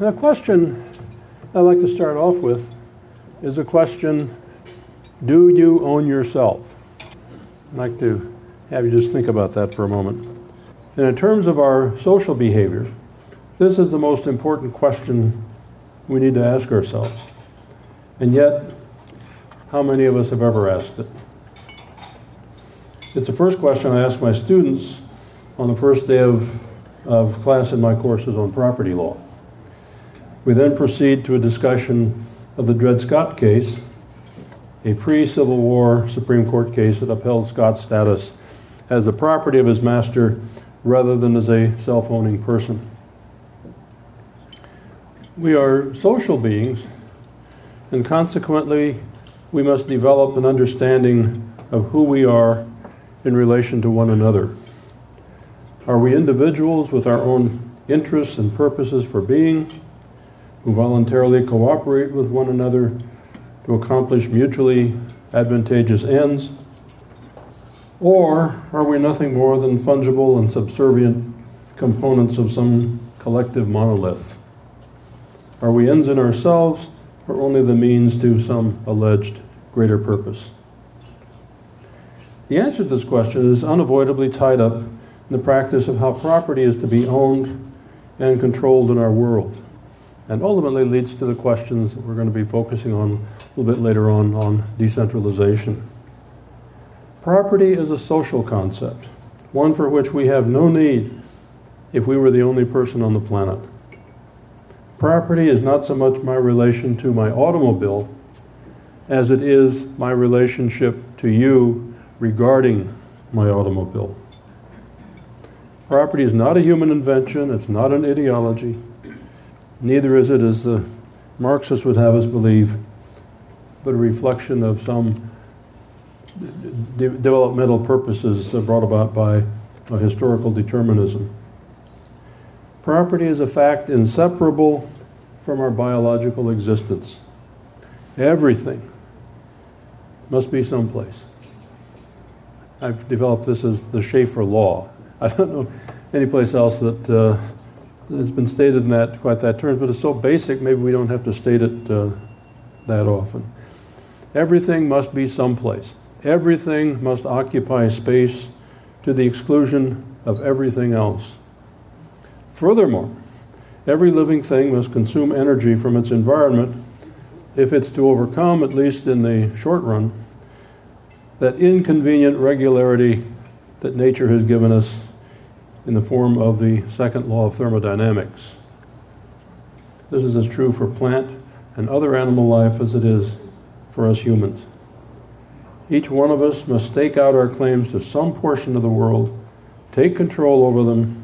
And a question I'd like to start off with is a question, do you own yourself? I'd like to have you just think about that for a moment. And in terms of our social behavior, this is the most important question we need to ask ourselves. And yet, how many of us have ever asked it? It's the first question I ask my students on the first day of class in my courses on property law. We then proceed to a discussion of the Dred Scott case, a pre-Civil War Supreme Court case that upheld Scott's status as the property of his master rather than as a self-owning person. We are social beings, and consequently, we must develop an understanding of who we are in relation to one another. Are we individuals with our own interests and purposes for being, who voluntarily cooperate with one another to accomplish mutually advantageous ends? Or are we nothing more than fungible and subservient components of some collective monolith? Are we ends in ourselves, or only the means to some alleged greater purpose? The answer to this question is unavoidably tied up in the practice of how property is to be owned and controlled in our world, and ultimately leads to the questions that we're going to be focusing on a little bit later on decentralization. Property is a social concept, one for which we have no need if we were the only person on the planet. Property is not so much my relation to my automobile as it is my relationship to you regarding my automobile. Property is not a human invention, it's not an ideology, neither is it, as the Marxists would have us believe, but a reflection of some developmental purposes brought about by a historical determinism. Property is a fact inseparable from our biological existence. Everything must be someplace. I've developed this as the Schaeffer Law. I don't know any place else that it's been stated in that quite that term, but it's so basic maybe we don't have to state it that often. Everything must be someplace. Everything must occupy space to the exclusion of everything else. Furthermore, every living thing must consume energy from its environment if it's to overcome, at least in the short run, that inconvenient regularity that nature has given us in the form of the second law of thermodynamics. This is as true for plant and other animal life as it is for us humans. Each one of us must stake out our claims to some portion of the world, take control over them,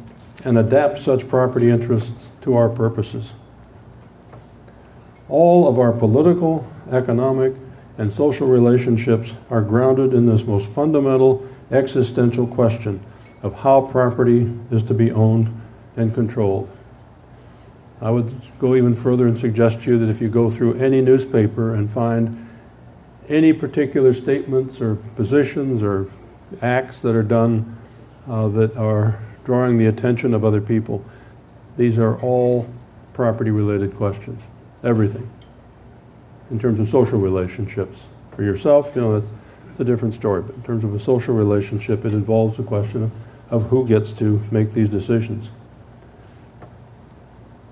and adapt such property interests to our purposes. All of our political, economic, and social relationships are grounded in this most fundamental existential question of how property is to be owned and controlled. I would go even further and suggest to you that if you go through any newspaper and find any particular statements or positions or acts that are done that are drawing the attention of other people, these are all property-related questions. Everything. In terms of social relationships. For yourself, that's a different story. But in terms of a social relationship, it involves the question of who gets to make these decisions.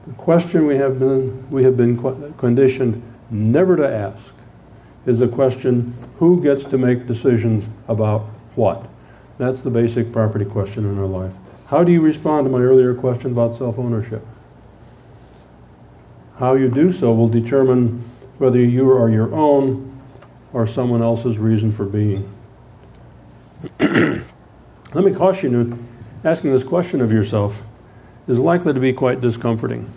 The question we have been conditioned never to ask is the question, who gets to make decisions about what? That's the basic property question in our life. How do you respond to my earlier question about self-ownership? How you do so will determine whether you are your own or someone else's reason for being. Let me caution you, asking this question of yourself is likely to be quite discomforting.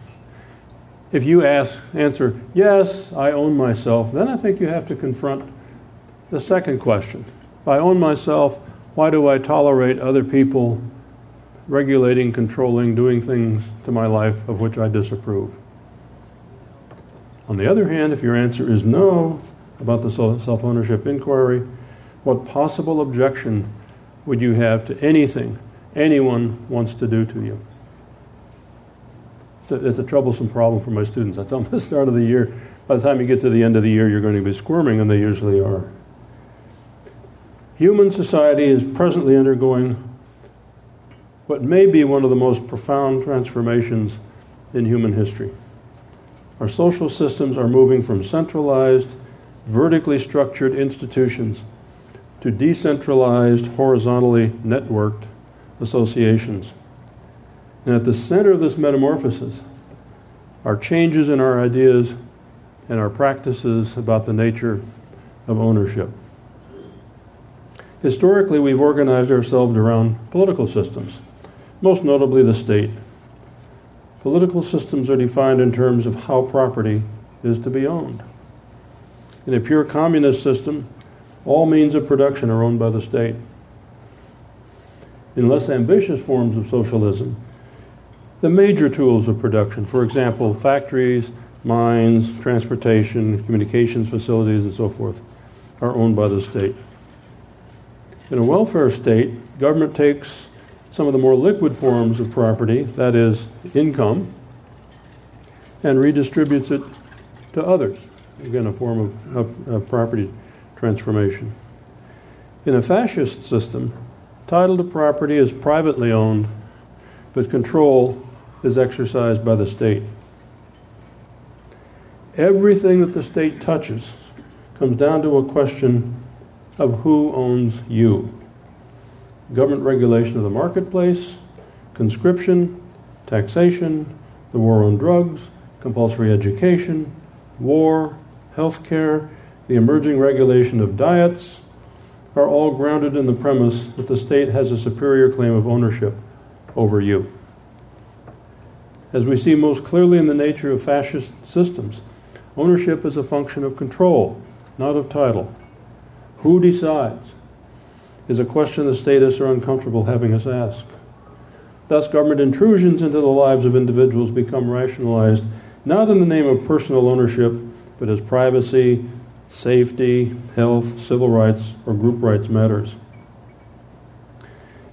If you answer, yes, I own myself, then I think you have to confront the second question. If I own myself, why do I tolerate other people regulating, controlling, doing things to my life of which I disapprove? On the other hand, if your answer is no about the self-ownership inquiry, what possible objection would you have to anything anyone wants to do to you? It's a troublesome problem for my students. I tell them at the start of the year, by the time you get to the end of the year, you're going to be squirming, and they usually are. Human society is presently undergoing what may be one of the most profound transformations in human history. Our social systems are moving from centralized, vertically structured institutions to decentralized, horizontally networked associations. And at the center of this metamorphosis are changes in our ideas and our practices about the nature of ownership. Historically, we've organized ourselves around political systems, most notably the state. Political systems are defined in terms of how property is to be owned. In a pure communist system, all means of production are owned by the state. In less ambitious forms of socialism, the major tools of production, for example, factories, mines, transportation, communications facilities, and so forth, are owned by the state. In a welfare state, government takes some of the more liquid forms of property, that is, income, and redistributes it to others. Again, a form of property transformation. In a fascist system, title to property is privately owned, but control is exercised by the state. Everything that the state touches comes down to a question of who owns you. Government regulation of the marketplace, conscription, taxation, the war on drugs, compulsory education, war, health care, the emerging regulation of diets are all grounded in the premise that the state has a superior claim of ownership over you. As we see most clearly in the nature of fascist systems, ownership is a function of control, not of title. Who decides is a question the statists are uncomfortable having us ask. Thus, government intrusions into the lives of individuals become rationalized not in the name of personal ownership, but as privacy, safety, health, civil rights, or group rights matters.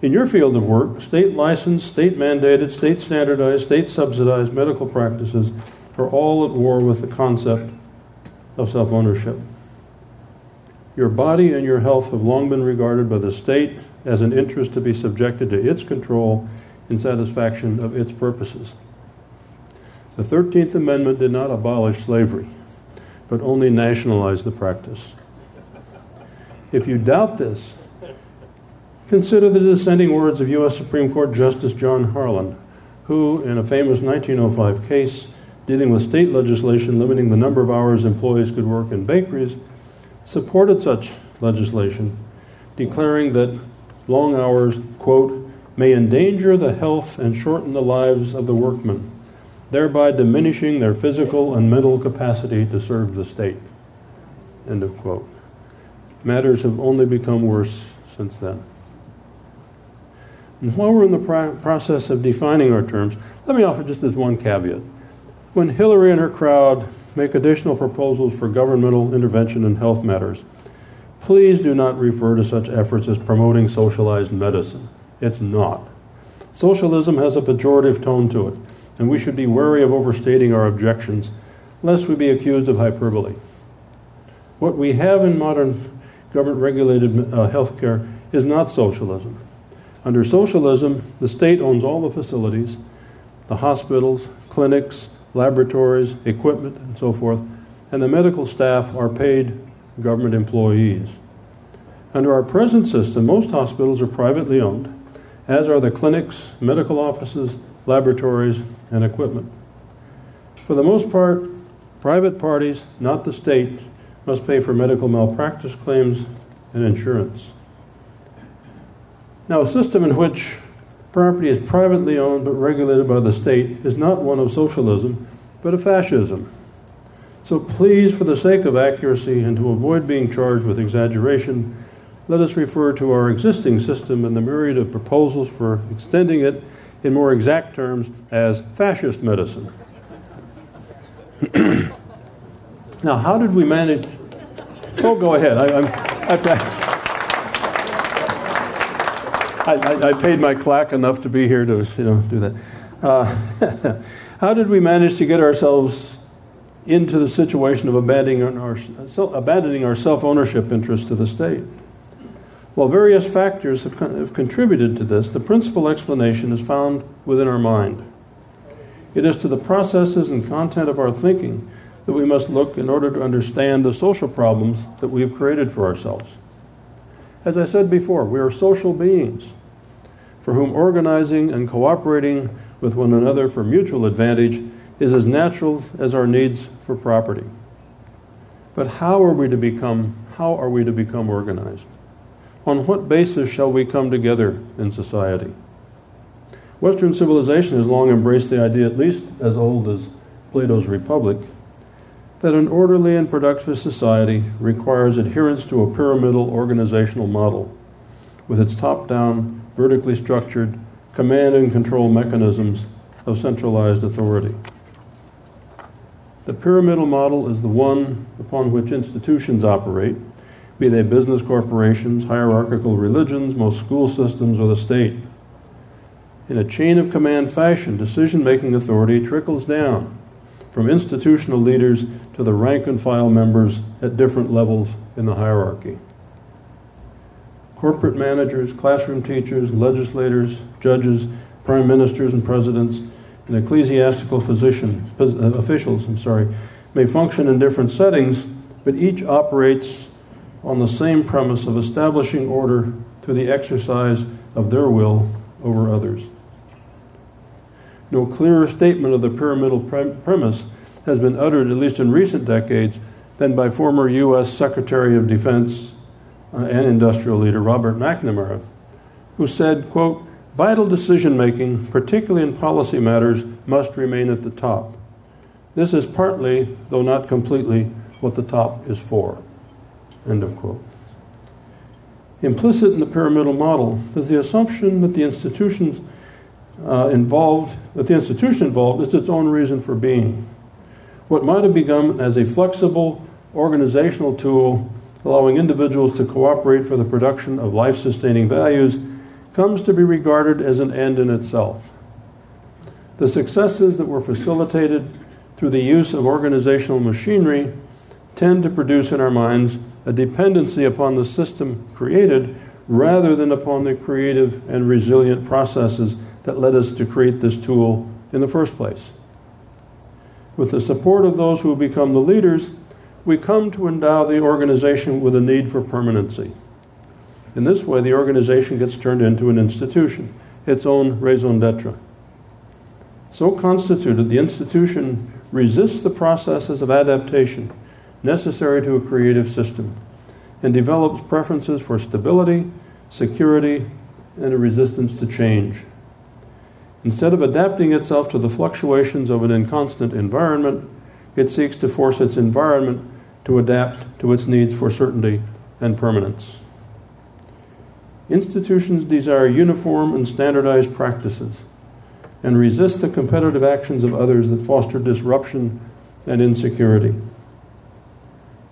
In your field of work, state-licensed, state-mandated, state-standardized, state-subsidized medical practices are all at war with the concept of self-ownership. Your body and your health have long been regarded by the state as an interest to be subjected to its control in satisfaction of its purposes. The 13th Amendment did not abolish slavery, but only nationalized the practice. If you doubt this, consider the dissenting words of U.S. Supreme Court Justice John Harlan, who, in a famous 1905 case dealing with state legislation limiting the number of hours employees could work in bakeries, supported such legislation, declaring that long hours, quote, may endanger the health and shorten the lives of the workmen, thereby diminishing their physical and mental capacity to serve the state, end of quote. Matters have only become worse since then. And while we're in the process of defining our terms, let me offer just this one caveat. When Hillary and her crowd make additional proposals for governmental intervention in health matters, please do not refer to such efforts as promoting socialized medicine. It's not. Socialism has a pejorative tone to it, and we should be wary of overstating our objections, lest we be accused of hyperbole. What we have in modern government-regulated health care is not socialism. Under socialism, the state owns all the facilities, the hospitals, clinics, laboratories, equipment, and so forth, and the medical staff are paid government employees. Under our present system, most hospitals are privately owned, as are the clinics, medical offices, laboratories, and equipment. For the most part, private parties, not the state, must pay for medical malpractice claims and insurance. Now, a system in which property is privately owned but regulated by the state is not one of socialism, but of fascism. So please, for the sake of accuracy and to avoid being charged with exaggeration, let us refer to our existing system and the myriad of proposals for extending it in more exact terms as fascist medicine. Now, how did we manage? Oh, go ahead. I paid my clack enough to be here to do that. How did we manage to get ourselves into the situation of abandoning our self-ownership interest to the state? While various factors have contributed to this, the principal explanation is found within our mind. It is to the processes and content of our thinking that we must look in order to understand the social problems that we have created for ourselves. As I said before, we are social beings for whom organizing and cooperating with one another for mutual advantage is as natural as our needs for property. But how are we to become organized? On what basis shall we come together in society? Western civilization has long embraced the idea, at least as old as Plato's Republic, that an orderly and productive society requires adherence to a pyramidal organizational model with its top-down, vertically structured command and control mechanisms of centralized authority. The pyramidal model is the one upon which institutions operate, be they business corporations, hierarchical religions, most school systems, or the state. In a chain of command fashion, decision-making authority trickles down from institutional leaders to the rank-and-file members at different levels in the hierarchy. Corporate managers, classroom teachers, legislators, judges, prime ministers and presidents, and ecclesiastical officials may function in different settings, but each operates on the same premise of establishing order through the exercise of their will over others. No clearer statement of the pyramidal premise has been uttered, at least in recent decades, than by former U.S. Secretary of Defense and industrial leader Robert McNamara, who said, quote, "Vital decision-making, particularly in policy matters, must remain at the top. This is partly, though not completely, what the top is for." End of quote. Implicit in the pyramidal model is the assumption that the institution involved is its own reason for being. What might have begun as a flexible organizational tool allowing individuals to cooperate for the production of life-sustaining values comes to be regarded as an end in itself. The successes that were facilitated through the use of organizational machinery tend to produce in our minds a dependency upon the system created rather than upon the creative and resilient processes that led us to create this tool in the first place. With the support of those who become the leaders, we come to endow the organization with a need for permanency. In this way, the organization gets turned into an institution, its own raison d'etre. So constituted, the institution resists the processes of adaptation necessary to a creative system, and develops preferences for stability, security, and a resistance to change. Instead of adapting itself to the fluctuations of an inconstant environment, it seeks to force its environment to adapt to its needs for certainty and permanence. Institutions desire uniform and standardized practices, and resist the competitive actions of others that foster disruption and insecurity.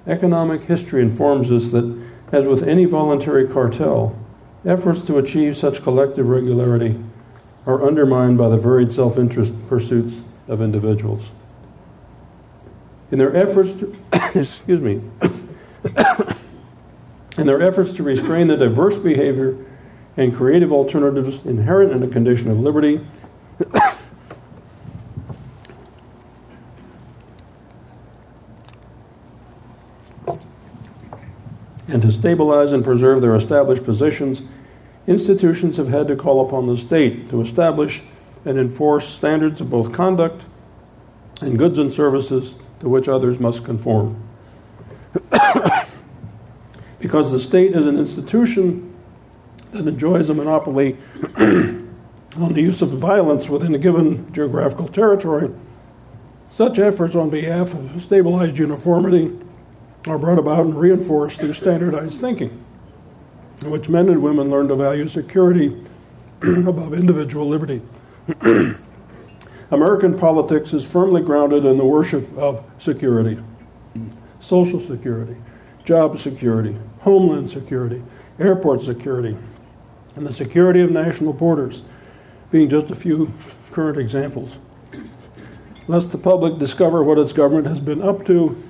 Economic history informs us that, as with any voluntary cartel, efforts to achieve such collective regularity are undermined by the varied self-interest pursuits of individuals. In their efforts to restrain the diverse behavior and creative alternatives inherent in a condition of liberty, and to stabilize and preserve their established positions, institutions have had to call upon the state to establish and enforce standards of both conduct and goods and services to which others must conform. Because the state is an institution that enjoys a monopoly on the use of violence within a given geographical territory, such efforts on behalf of stabilized uniformity are brought about and reinforced through standardized thinking, in which men and women learn to value security above individual liberty. American politics is firmly grounded in the worship of security, social security, job security, homeland security, airport security, and the security of national borders, being just a few current examples. lets the public discover what its government has been up to.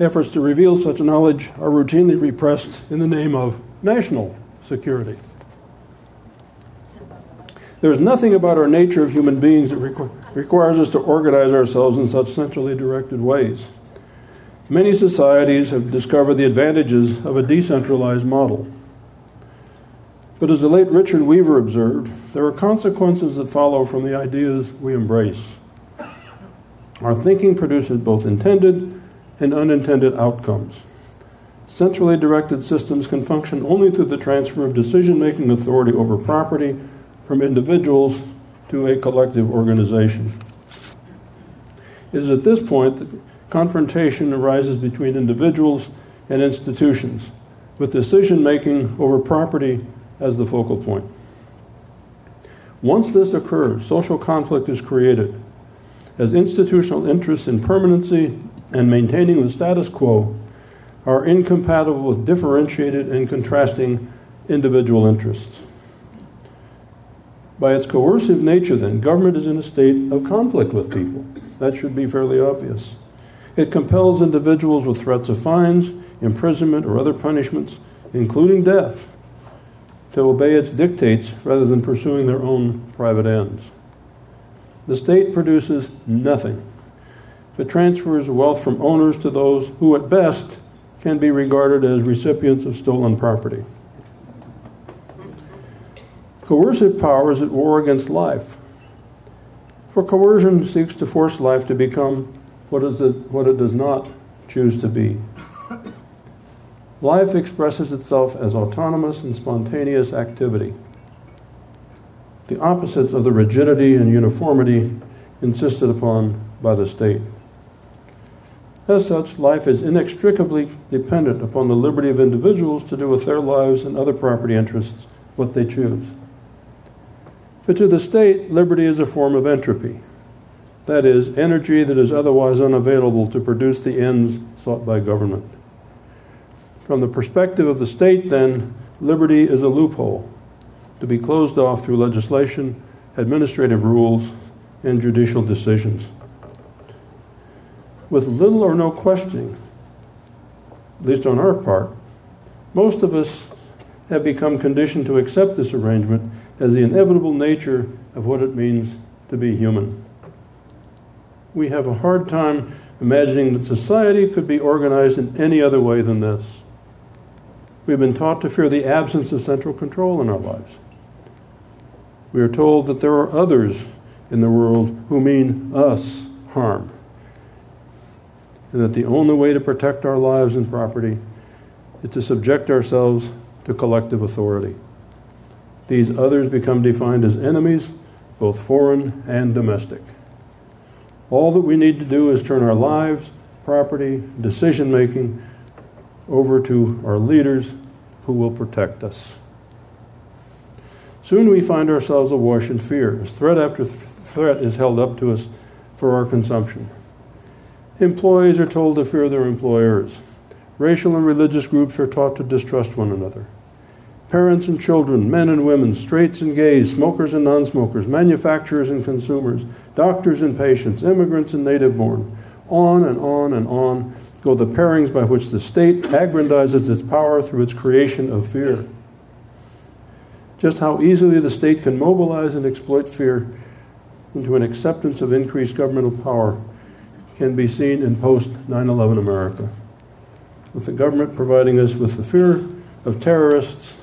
Efforts to reveal such knowledge are routinely repressed in the name of national security. There is nothing about our nature of human beings that requires us to organize ourselves in such centrally directed ways. Many societies have discovered the advantages of a decentralized model. But as the late Richard Weaver observed, there are consequences that follow from the ideas we embrace. Our thinking produces both intended and unintended outcomes. Centrally directed systems can function only through the transfer of decision-making authority over property from individuals to a collective organization. It is at this point that confrontation arises between individuals and institutions, with decision-making over property as the focal point. Once this occurs, social conflict is created, as institutional interests in permanency and maintaining the status quo are incompatible with differentiated and contrasting individual interests. By its coercive nature, then, government is in a state of conflict with people. That should be fairly obvious. It compels individuals with threats of fines, imprisonment, or other punishments, including death, to obey its dictates rather than pursuing their own private ends. The state produces nothing, but transfers wealth from owners to those who, at best, can be regarded as recipients of stolen property. Coercive power is at war against life, for coercion seeks to force life to become what it does not choose to be. Life expresses itself as autonomous and spontaneous activity, the opposites of the rigidity and uniformity insisted upon by the state. As such, life is inextricably dependent upon the liberty of individuals to do with their lives and other property interests what they choose. But to the state, liberty is a form of entropy, that is, energy that is otherwise unavailable to produce the ends sought by government. From the perspective of the state, then, liberty is a loophole to be closed off through legislation, administrative rules, and judicial decisions. With little or no questioning, at least on our part, most of us have become conditioned to accept this arrangement as the inevitable nature of what it means to be human. We have a hard time imagining that society could be organized in any other way than this. We've been taught to fear the absence of central control in our lives. We are told that there are others in the world who mean us harm, and that the only way to protect our lives and property is to subject ourselves to collective authority. These others become defined as enemies, both foreign and domestic. All that we need to do is turn our lives, property, decision-making over to our leaders who will protect us. Soon we find ourselves awash in fear as threat after threat is held up to us for our consumption. Employees are told to fear their employers. Racial and religious groups are taught to distrust one another. Parents and children, men and women, straights and gays, smokers and non-smokers, manufacturers and consumers, doctors and patients, immigrants and native-born, on and on and on go the pairings by which the state aggrandizes its power through its creation of fear. Just how easily the state can mobilize and exploit fear into an acceptance of increased governmental power can be seen in post-9/11 America, with the government providing us with the fear of terrorists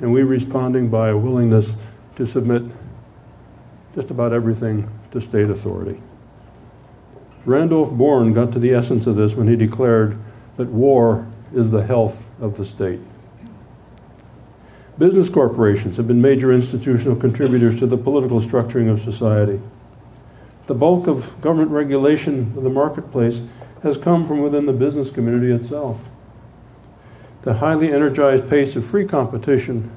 and we responding by a willingness to submit just about everything to state authority. Randolph Bourne got to the essence of this when he declared that war is the health of the state. Business corporations have been major institutional contributors to the political structuring of society. The bulk of government regulation of the marketplace has come from within the business community itself. The highly energized pace of free competition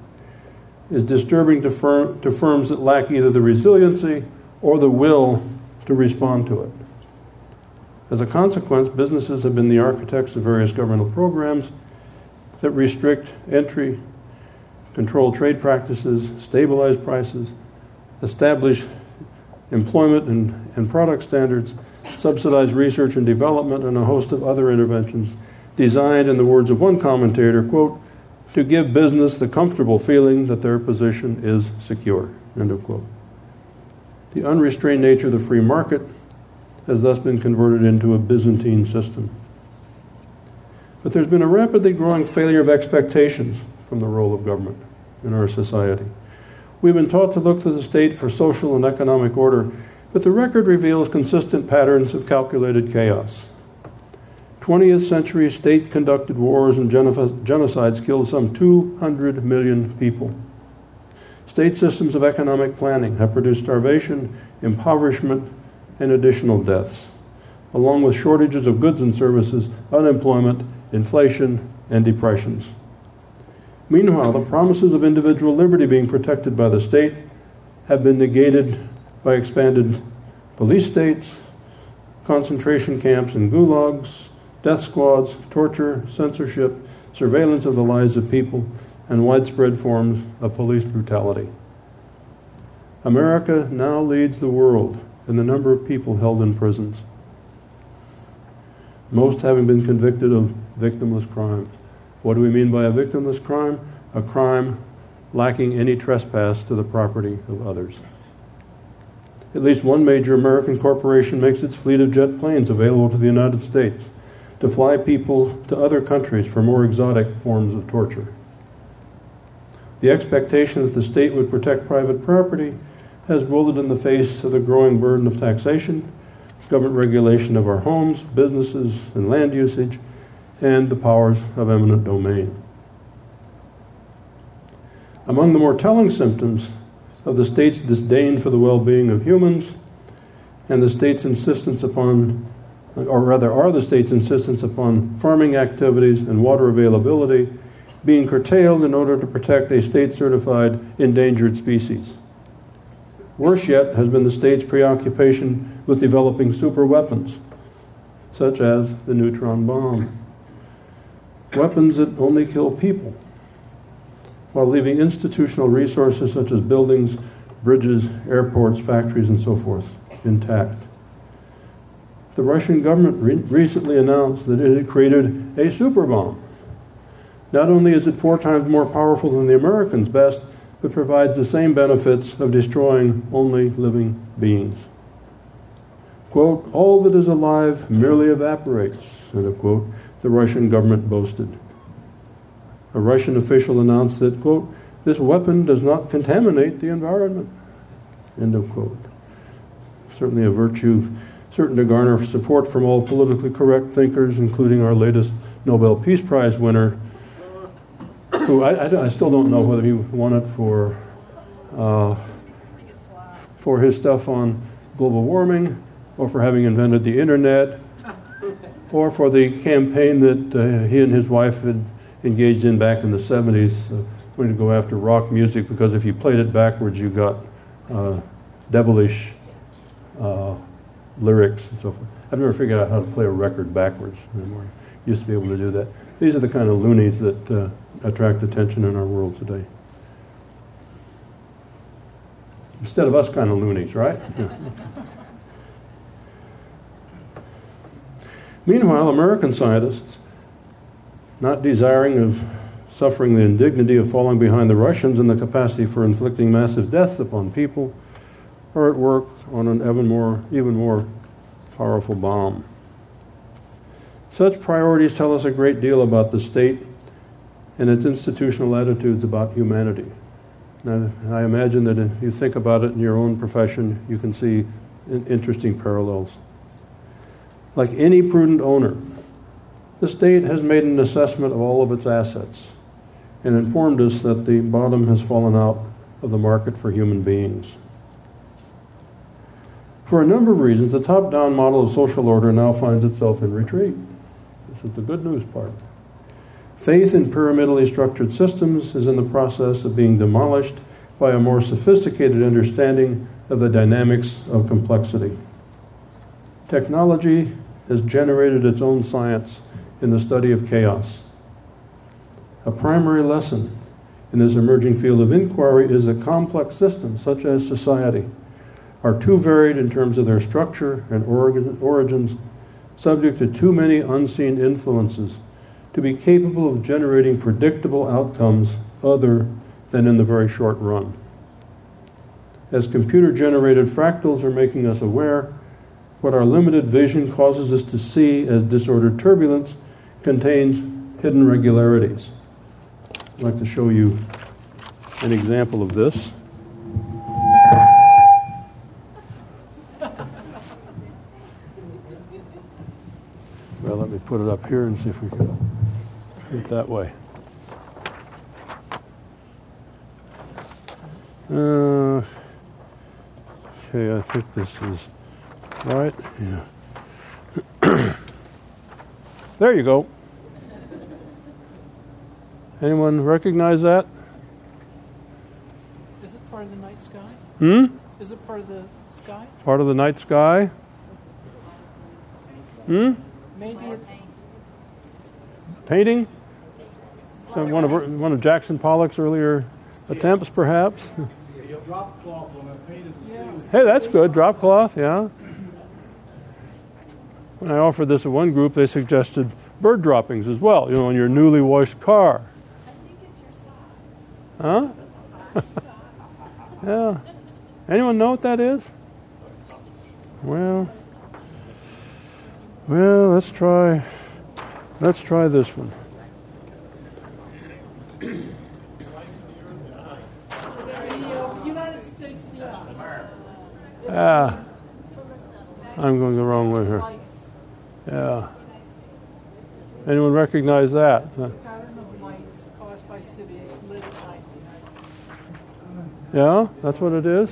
is disturbing to firms that lack either the resiliency or the will to respond to it. As a consequence, businesses have been the architects of various governmental programs that restrict entry, control trade practices, stabilize prices, establish employment and product standards, subsidized research and development, and a host of other interventions designed, in the words of one commentator, quote, to give business the comfortable feeling that their position is secure, end of quote. The unrestrained nature of the free market has thus been converted into a Byzantine system. But there's been a rapidly growing failure of expectations from the role of government in our society. We've been taught to look to the state for social and economic order, but the record reveals consistent patterns of calculated chaos. 20th century state-conducted wars and genocides killed some 200 million people. State systems of economic planning have produced starvation, impoverishment, and additional deaths, along with shortages of goods and services, unemployment, inflation, and depressions. Meanwhile, the promises of individual liberty being protected by the state have been negated by expanded police states, concentration camps and gulags, death squads, torture, censorship, surveillance of the lives of people, and widespread forms of police brutality. America now leads the world in the number of people held in prisons, most having been convicted of victimless crimes. What do we mean by a victimless crime? A crime lacking any trespass to the property of others. At least one major American corporation makes its fleet of jet planes available to the United States to fly people to other countries for more exotic forms of torture. The expectation that the state would protect private property has wilted in the face of the growing burden of taxation, government regulation of our homes, businesses, and land usage, and the powers of eminent domain. Among the more telling symptoms of the state's disdain for the well-being of humans and the state's insistence upon, or rather are the state's insistence upon farming activities and water availability being curtailed in order to protect a state-certified endangered species. Worse yet has been the state's preoccupation with developing super weapons, such as the neutron bomb. Weapons that only kill people, while leaving institutional resources such as buildings, bridges, airports, factories, and so forth intact. The Russian government recently announced that it had created a super bomb. Not only is it 4 times more powerful than the American's best, but provides the same benefits of destroying only living beings. Quote, all that is alive merely evaporates, end of quote, the Russian government boasted. A Russian official announced that, quote, this weapon does not contaminate the environment, end of quote. Certainly a virtue certain to garner support from all politically correct thinkers, including our latest Nobel Peace Prize winner, who I still don't know whether he won it for his stuff on global warming, or for having invented the internet, or for the campaign that he and his wife had engaged in back in the 70s, when to go after rock music, because if you played it backwards, you got devilish lyrics and so forth. I've never figured out how to play a record backwards anymore. Used to be able to do that. These are the kind of loonies that attract attention in our world today. Instead of us kind of loonies, right? Yeah. Meanwhile, American scientists, not desiring of suffering the indignity of falling behind the Russians in the capacity for inflicting massive deaths upon people, are at work on an even more powerful bomb. Such priorities tell us a great deal about the state and its institutional attitudes about humanity. Now, I imagine that if you think about it in your own profession, you can see interesting parallels. Like any prudent owner, the state has made an assessment of all of its assets and informed us that the bottom has fallen out of the market for human beings. For a number of reasons, the top-down model of social order now finds itself in retreat. This is the good news part. Faith in pyramidally structured systems is in the process of being demolished by a more sophisticated understanding of the dynamics of complexity. Technology has generated its own science in the study of chaos. A primary lesson in this emerging field of inquiry is that complex systems, such as society, are too varied in terms of their structure and origins, subject to too many unseen influences, to be capable of generating predictable outcomes other than in the very short run. As computer-generated fractals are making us aware, what our limited vision causes us to see as disordered turbulence contains hidden regularities. I'd like to show you an example of this. Well, let me put it up here and see if we can do it that way. Okay, I think this is right. Yeah. There you go. Anyone recognize that? Is it part of the night sky? Hmm? Is it part of the sky? Part of the night sky? Hmm? Maybe a painting? One of Jackson Pollock's earlier attempts, perhaps? Drop cloth on a painted ceiling. Hey, that's good. Drop cloth, yeah. When I offered this at one group, they suggested bird droppings as well, you know, on your newly washed car. I think it's your socks. Huh? Yeah. Anyone know what that is? Well, let's try this one. Ah, I'm going the wrong way here. Yeah. Anyone recognize that? It's a pattern of lights caused by cities lit at night in the United States. Yeah, that's what it is?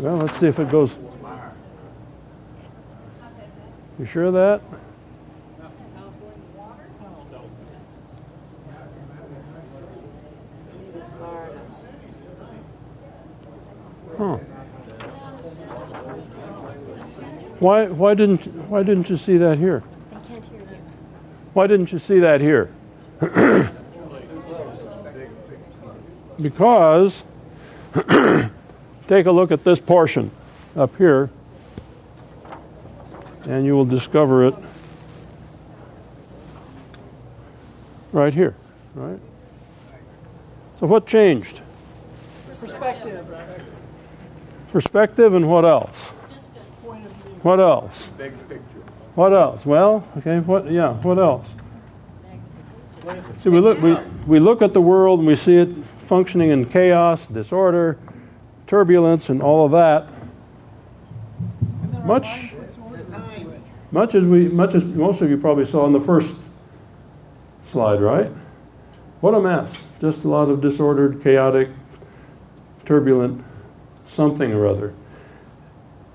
Well, let's see if it goes. You sure of that? Huh. Why didn't you see that here? I can't hear you. Why didn't you see that here? Because take a look at this portion up here, and you will discover it right here. Right? So what changed? Perspective and what else? What else? Big picture. What else? Well, okay. What else? See, we look at the world and we see it functioning in chaos, disorder, turbulence, and all of that. Much as most of you probably saw in the first slide, right? What a mess! Just a lot of disordered, chaotic, turbulent something or other.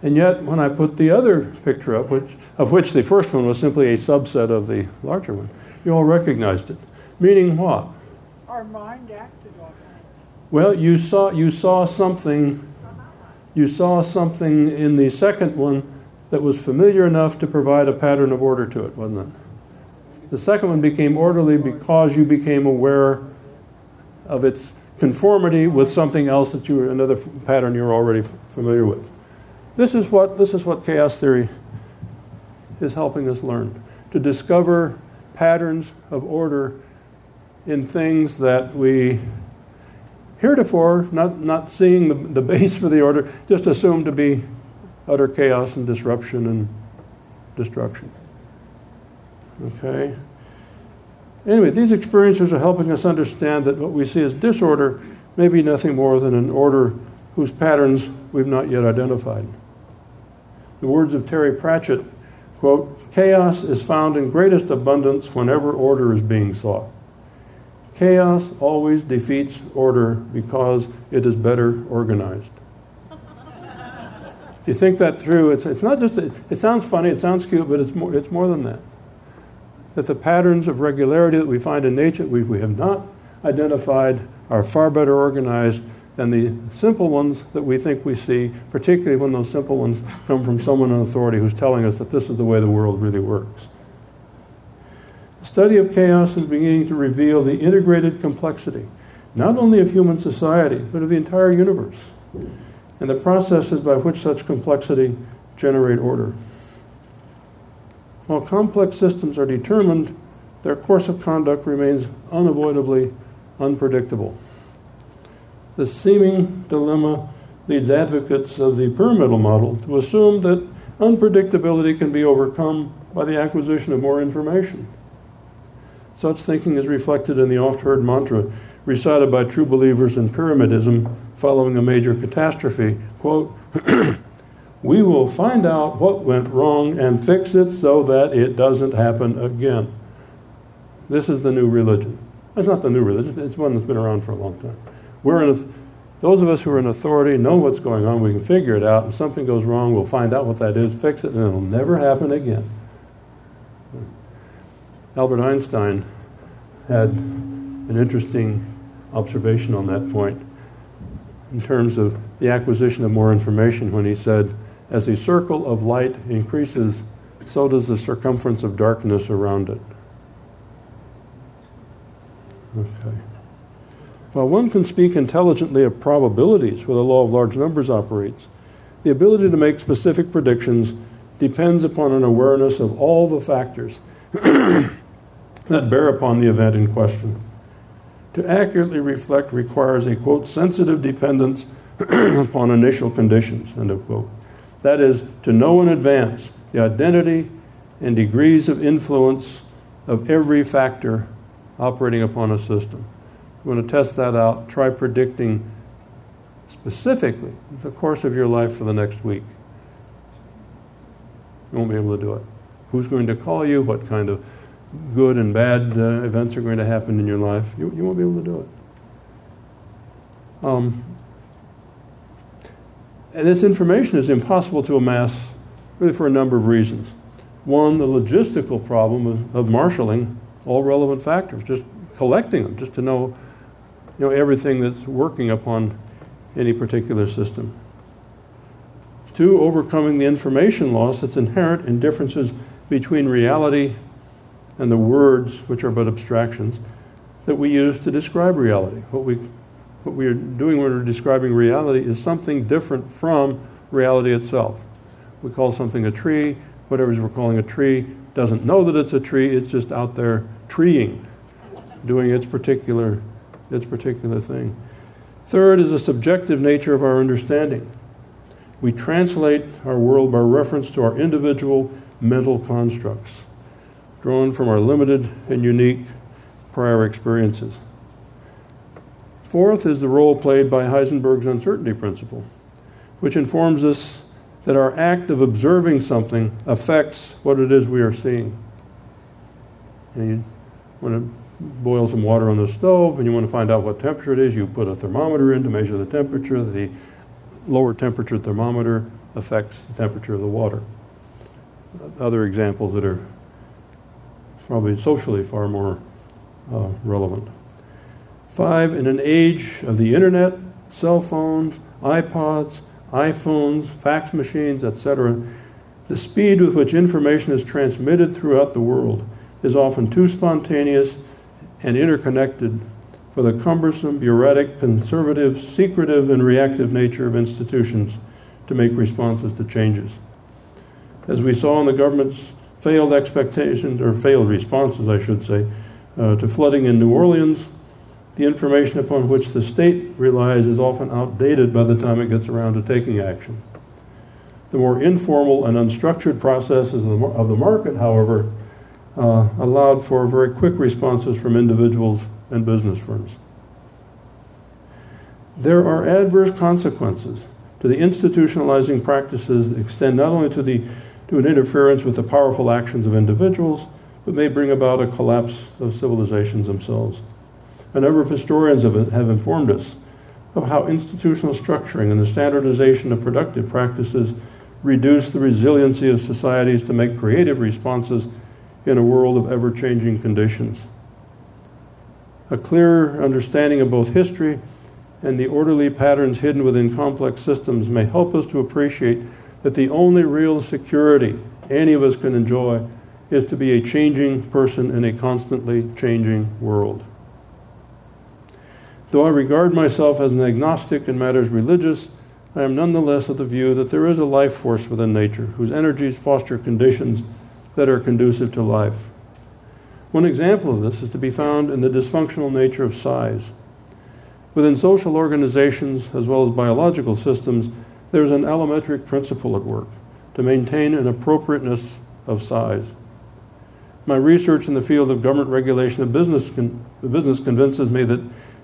And yet, when I put the other picture up, of which the first one was simply a subset of the larger one, you all recognized it. Meaning what? Our mind acted on it. Well, you saw something in the second one that was familiar enough to provide a pattern of order to it, wasn't it? The second one became orderly because you became aware of its conformity with something else that another pattern you were already familiar with. This is what chaos theory is helping us learn, to discover patterns of order in things that we heretofore, not seeing the base for the order, just assume to be utter chaos and disruption and destruction. Okay? Anyway, these experiences are helping us understand that what we see as disorder may be nothing more than an order whose patterns we've not yet identified. The words of Terry Pratchett, quote, "Chaos is found in greatest abundance whenever order is being sought. Chaos always defeats order because it is better organized." If you think that through, it's not just, it sounds funny, it sounds cute, but it's more than that. That the patterns of regularity that we find in nature we have not identified are far better organized than the simple ones that we think we see, particularly when those simple ones come from someone in authority who's telling us that this is the way the world really works. The study of chaos is beginning to reveal the integrated complexity, not only of human society, but of the entire universe. and the processes by which such complexity generate order. While complex systems are determined, their course of conduct remains unavoidably unpredictable. The seeming dilemma leads advocates of the pyramidal model to assume that unpredictability can be overcome by the acquisition of more information. Such thinking is reflected in the oft-heard mantra recited by true believers in pyramidism following a major catastrophe, quote, "We will find out what went wrong and fix it so that it doesn't happen again." This is the new religion. It's not the new religion, it's one that's been around for a long time. Those of us who are in authority know what's going on, we can figure it out. If something goes wrong, we'll find out what that is, fix it, and it'll never happen again. Albert Einstein had an interesting observation on that point in terms of the acquisition of more information when he said, "As the circle of light increases, so does the circumference of darkness around it." Okay. While one can speak intelligently of probabilities where the law of large numbers operates, the ability to make specific predictions depends upon an awareness of all the factors that bear upon the event in question. To accurately reflect requires a, quote, "sensitive dependence upon initial conditions," end of quote. That is, to know in advance the identity and degrees of influence of every factor operating upon a system. You want to test that out, try predicting specifically the course of your life for the next week. You won't be able to do it. Who's going to call you? What kind of good and bad events are going to happen in your life? You won't be able to do it. And this information is impossible to amass really for a number of reasons. One, the logistical problem of marshalling all relevant factors, just collecting them, just to know everything that's working upon any particular system. Two, overcoming the information loss that's inherent in differences between reality and the words, which are but abstractions, that we use to describe reality. What we are doing when we're describing reality is something different from reality itself. We call something a tree. Whatever we're calling a tree doesn't know that it's a tree. It's just out there treeing, doing its particular thing. Third is the subjective nature of our understanding. We translate our world by reference to our individual mental constructs, drawn from our limited and unique prior experiences. Fourth is the role played by Heisenberg's uncertainty principle, which informs us that our act of observing something affects what it is we are seeing. And you want to boil some water on the stove and you want to find out what temperature it is, you put a thermometer in to measure the temperature. The lower temperature thermometer affects the temperature of the water. Other examples that are probably socially far more relevant. Five, in an age of the internet, cell phones, iPods, iPhones, fax machines, etc., the speed with which information is transmitted throughout the world is often too spontaneous and interconnected for the cumbersome, bureaucratic, conservative, secretive, and reactive nature of institutions to make responses to changes. As we saw in the government's failed responses to flooding in New Orleans, the information upon which the state relies is often outdated by the time it gets around to taking action. The more informal and unstructured processes of the market, however, allowed for very quick responses from individuals and business firms. There are adverse consequences to the institutionalizing practices that extend not only to an interference with the powerful actions of individuals, but may bring about a collapse of civilizations themselves. A number of historians have informed us of how institutional structuring and the standardization of productive practices reduce the resiliency of societies to make creative responses in a world of ever-changing conditions. A clearer understanding of both history and the orderly patterns hidden within complex systems may help us to appreciate that the only real security any of us can enjoy is to be a changing person in a constantly changing world. Though I regard myself as an agnostic in matters religious, I am nonetheless of the view that there is a life force within nature whose energies foster conditions that are conducive to life. One example of this is to be found in the dysfunctional nature of size. Within social organizations, as well as biological systems, there is an allometric principle at work to maintain an appropriateness of size. My research in the field of government regulation of business, convinces me that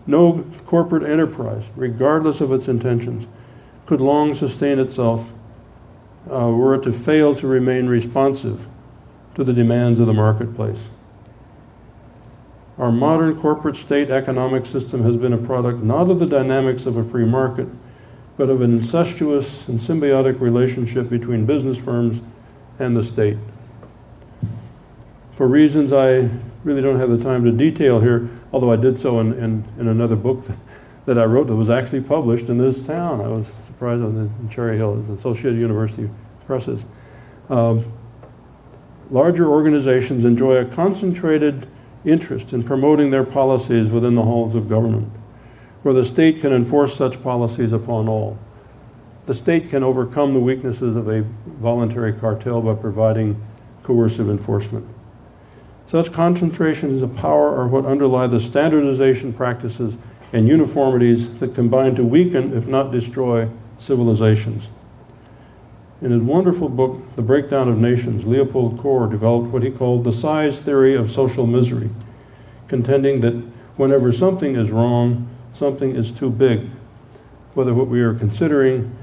no corporate enterprise, regardless of its intentions, could long sustain itself were it to fail to remain responsive to the demands of the marketplace. Our modern corporate state economic system has been a product not of the dynamics of a free market, but of an incestuous and symbiotic relationship between business firms and the state. For reasons I really don't have the time to detail here, although I did so in another book that I wrote that was actually published in this town. I was surprised in Cherry Hill, it's Associated University Presses. Larger organizations enjoy a concentrated interest in promoting their policies within the halls of government, where the state can enforce such policies upon all. The state can overcome the weaknesses of a voluntary cartel by providing coercive enforcement. Such concentrations of power are what underlie the standardization practices and uniformities that combine to weaken, if not destroy, civilizations. In his wonderful book, The Breakdown of Nations, Leopold Kohr developed what he called the size theory of social misery, contending that whenever something is wrong, something is too big, whether what we are considering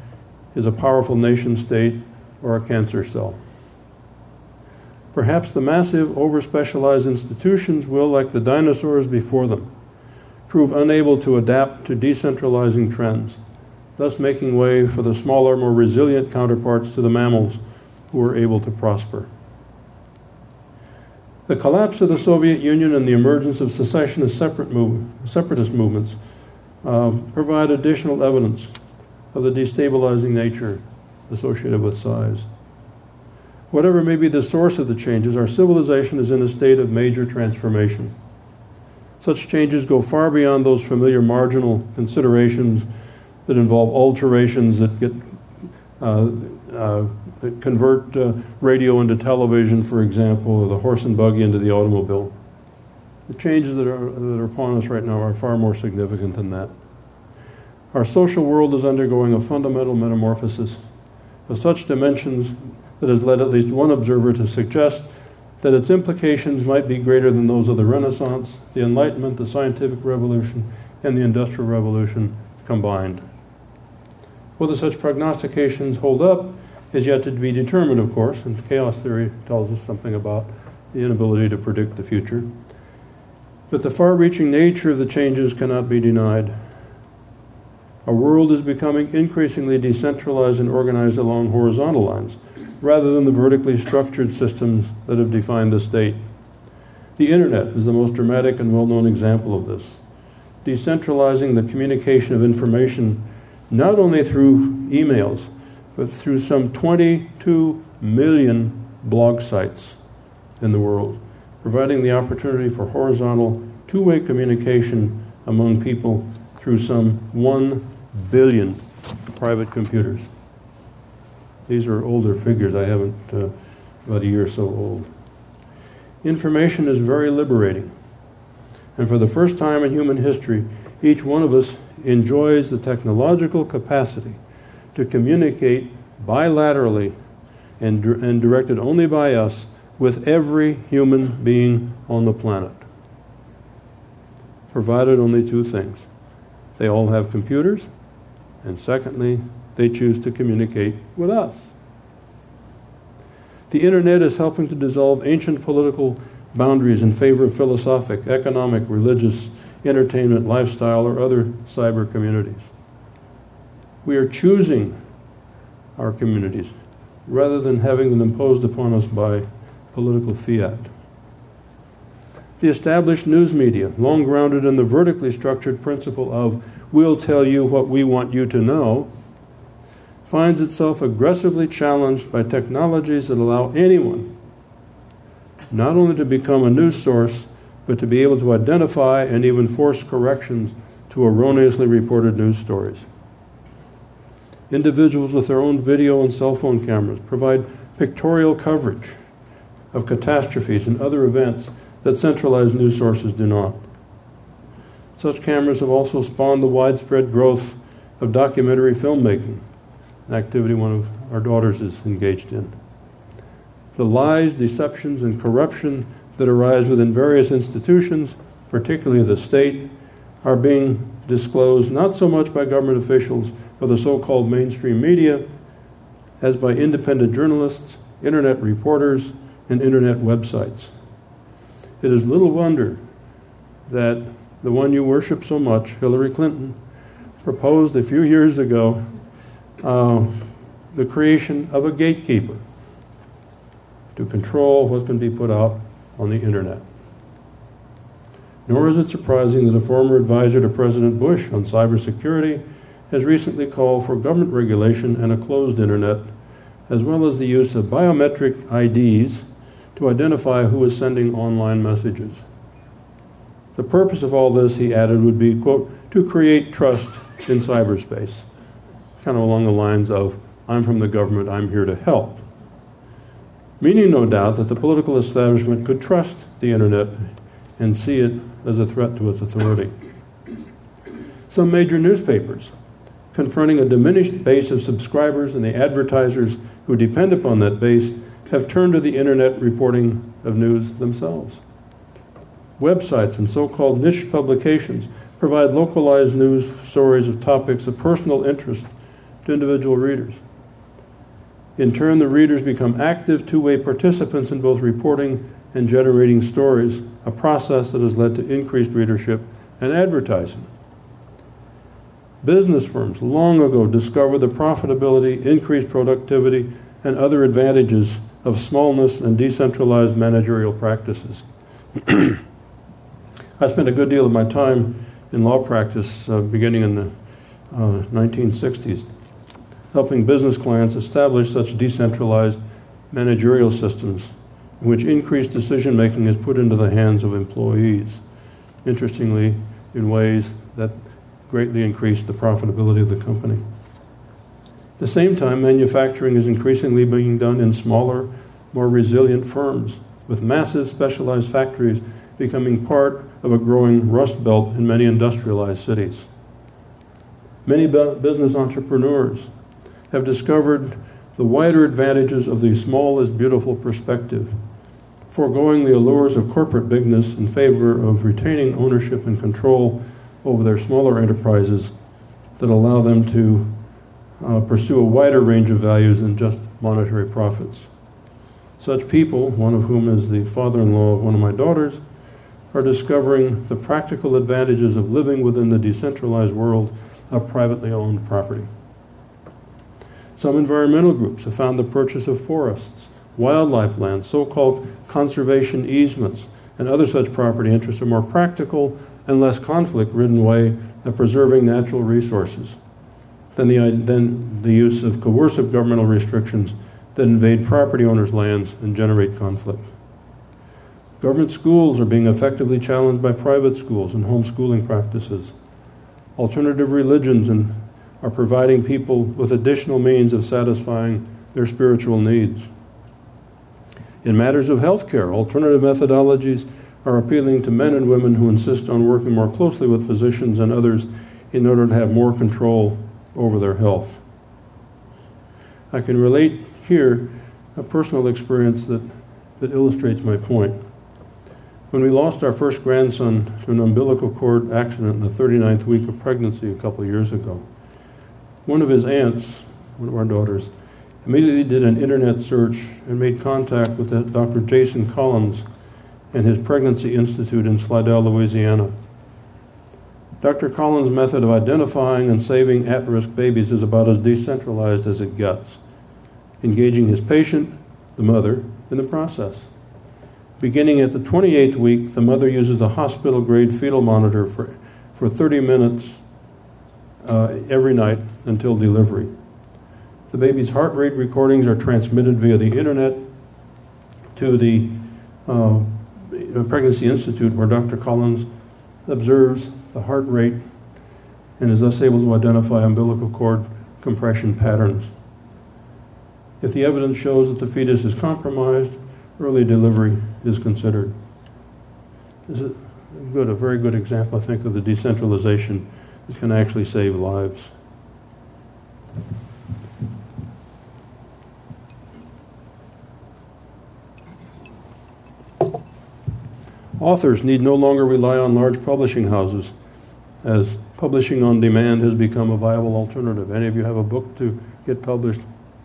is a powerful nation state or a cancer cell. Perhaps the massive, over-specialized institutions will, like the dinosaurs before them, prove unable to adapt to decentralizing trends, thus making way for the smaller, more resilient counterparts to the mammals who were able to prosper. The collapse of the Soviet Union and the emergence of secessionist separatist movements provide additional evidence of the destabilizing nature associated with size. Whatever may be the source of the changes, our civilization is in a state of major transformation. Such changes go far beyond those familiar marginal considerations that involve alterations that that convert radio into television, for example, or the horse and buggy into the automobile. The changes that are upon us right now are far more significant than that. Our social world is undergoing a fundamental metamorphosis of such dimensions that has led at least one observer to suggest that its implications might be greater than those of the Renaissance, the Enlightenment, the Scientific Revolution, and the Industrial Revolution combined. Whether such prognostications hold up is yet to be determined, of course, and chaos theory tells us something about the inability to predict the future. But the far-reaching nature of the changes cannot be denied. Our world is becoming increasingly decentralized and organized along horizontal lines, rather than the vertically structured systems that have defined the state. The internet is the most dramatic and well-known example of this, decentralizing the communication of information not only through emails, but through some 22 million blog sites in the world, providing the opportunity for horizontal two-way communication among people through some 1 billion private computers. These are older figures. I haven't, about a year or so old. Information is very liberating. And for the first time in human history, each one of us enjoys the technological capacity to communicate bilaterally and directed only by us with every human being on the planet. Provided only two things. They all have computers, and secondly, they choose to communicate with us. The internet is helping to dissolve ancient political boundaries in favor of philosophic, economic, religious, entertainment, lifestyle, or other cyber communities. We are choosing our communities rather than having them imposed upon us by political fiat. The established news media, long grounded in the vertically structured principle of we'll tell you what we want you to know, finds itself aggressively challenged by technologies that allow anyone not only to become a news source, but to be able to identify and even force corrections to erroneously reported news stories. individuals with their own video and cell phone cameras provide pictorial coverage of catastrophes and other events that centralized news sources do not. Such cameras have also spawned the widespread growth of documentary filmmaking, an activity one of our daughters is engaged in. The lies, deceptions, and corruption that arise within various institutions, particularly the state, are being disclosed not so much by government officials or the so-called mainstream media as by independent journalists, internet reporters, and internet websites. It is little wonder that the one you worship so much, Hillary Clinton, proposed a few years ago the creation of a gatekeeper to control what can be put out on the internet. Nor is it surprising that a former advisor to President Bush on cybersecurity has recently called for government regulation and a closed internet, as well as the use of biometric IDs to identify who is sending online messages. The purpose of all this, he added, would be, quote, to create trust in cyberspace, kind of along the lines of, I'm from the government, I'm here to help. Meaning, no doubt, that the political establishment could trust the internet and see it as a threat to its authority. Some major newspapers, confronting a diminished base of subscribers and the advertisers who depend upon that base, have turned to the internet reporting of news themselves. Websites and so-called niche publications provide localized news stories of topics of personal interest to individual readers. In turn, the readers become active two-way participants in both reporting and generating stories, a process that has led to increased readership and advertising. Business firms long ago discovered the profitability, increased productivity, and other advantages of smallness and decentralized managerial practices. I spent a good deal of my time in law practice beginning in the 1960s, helping business clients establish such decentralized managerial systems in which increased decision-making is put into the hands of employees, interestingly, in ways that greatly increase the profitability of the company. At the same time, manufacturing is increasingly being done in smaller, more resilient firms, with massive specialized factories becoming part of a growing rust belt in many industrialized cities. Many business entrepreneurs have discovered the wider advantages of the small is beautiful perspective, foregoing the allures of corporate bigness in favor of retaining ownership and control over their smaller enterprises that allow them to pursue a wider range of values than just monetary profits. Such people, one of whom is the father-in-law of one of my daughters, are discovering the practical advantages of living within the decentralized world of privately owned property. Some environmental groups have found the purchase of forests, wildlife lands, so-called conservation easements, and other such property interests a more practical and less conflict-ridden way of preserving natural resources than the use of coercive governmental restrictions that invade property owners' lands and generate conflict. Government schools are being effectively challenged by private schools and homeschooling practices. Alternative religions are providing people with additional means of satisfying their spiritual needs. In matters of healthcare, alternative methodologies are appealing to men and women who insist on working more closely with physicians and others in order to have more control over their health. I can relate here a personal experience that illustrates my point. When we lost our first grandson to an umbilical cord accident in the 39th week of pregnancy a couple of years ago, one of his aunts, one of our daughters, immediately did an internet search and made contact with Dr. Jason Collins and his Pregnancy Institute in Slidell, Louisiana. Dr. Collins' method of identifying and saving at-risk babies is about as decentralized as it gets, engaging his patient, the mother, in the process. Beginning at the 28th week, the mother uses a hospital-grade fetal monitor for 30 minutes every night until delivery. The baby's heart rate recordings are transmitted via the internet to the Pregnancy Institute, where Dr. Collins observes the heart rate and is thus able to identify umbilical cord compression patterns. If the evidence shows that the fetus is compromised, early delivery is considered. This is a very good example, I think, of the decentralization that can actually save lives. Authors need no longer rely on large publishing houses, as publishing on demand has become a viable alternative. Any of you have a book to get published?